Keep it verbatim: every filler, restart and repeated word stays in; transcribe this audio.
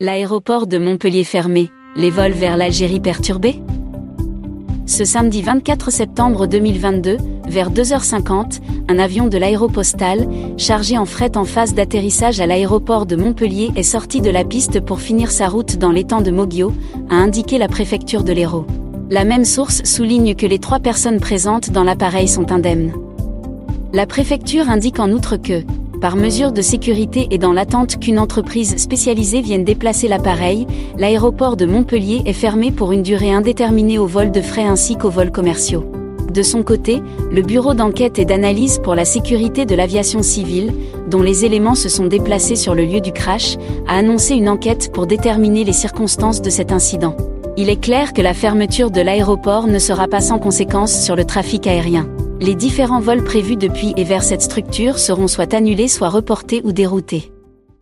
L'aéroport de Montpellier fermé, les vols vers l'Algérie perturbés? Ce samedi vingt-quatre septembre deux mille vingt-deux, vers deux heures cinquante, un avion de l'Aéropostale, chargé en fret en phase d'atterrissage à l'aéroport de Montpellier, est sorti de la piste pour finir sa route dans l'étang de Mauguio, a indiqué la préfecture de l'Hérault. La même source souligne que les trois personnes présentes dans l'appareil sont indemnes. La préfecture indique en outre que, par mesure de sécurité et dans l'attente qu'une entreprise spécialisée vienne déplacer l'appareil, l'aéroport de Montpellier est fermé pour une durée indéterminée aux vols de frais ainsi qu'aux vols commerciaux. De son côté, le Bureau d'enquête et d'analyse pour la sécurité de l'aviation civile, dont les éléments se sont déplacés sur le lieu du crash, a annoncé une enquête pour déterminer les circonstances de cet incident. Il est clair que la fermeture de l'aéroport ne sera pas sans conséquences sur le trafic aérien. Les différents vols prévus depuis et vers cette structure seront soit annulés, soit reportés ou déroutés.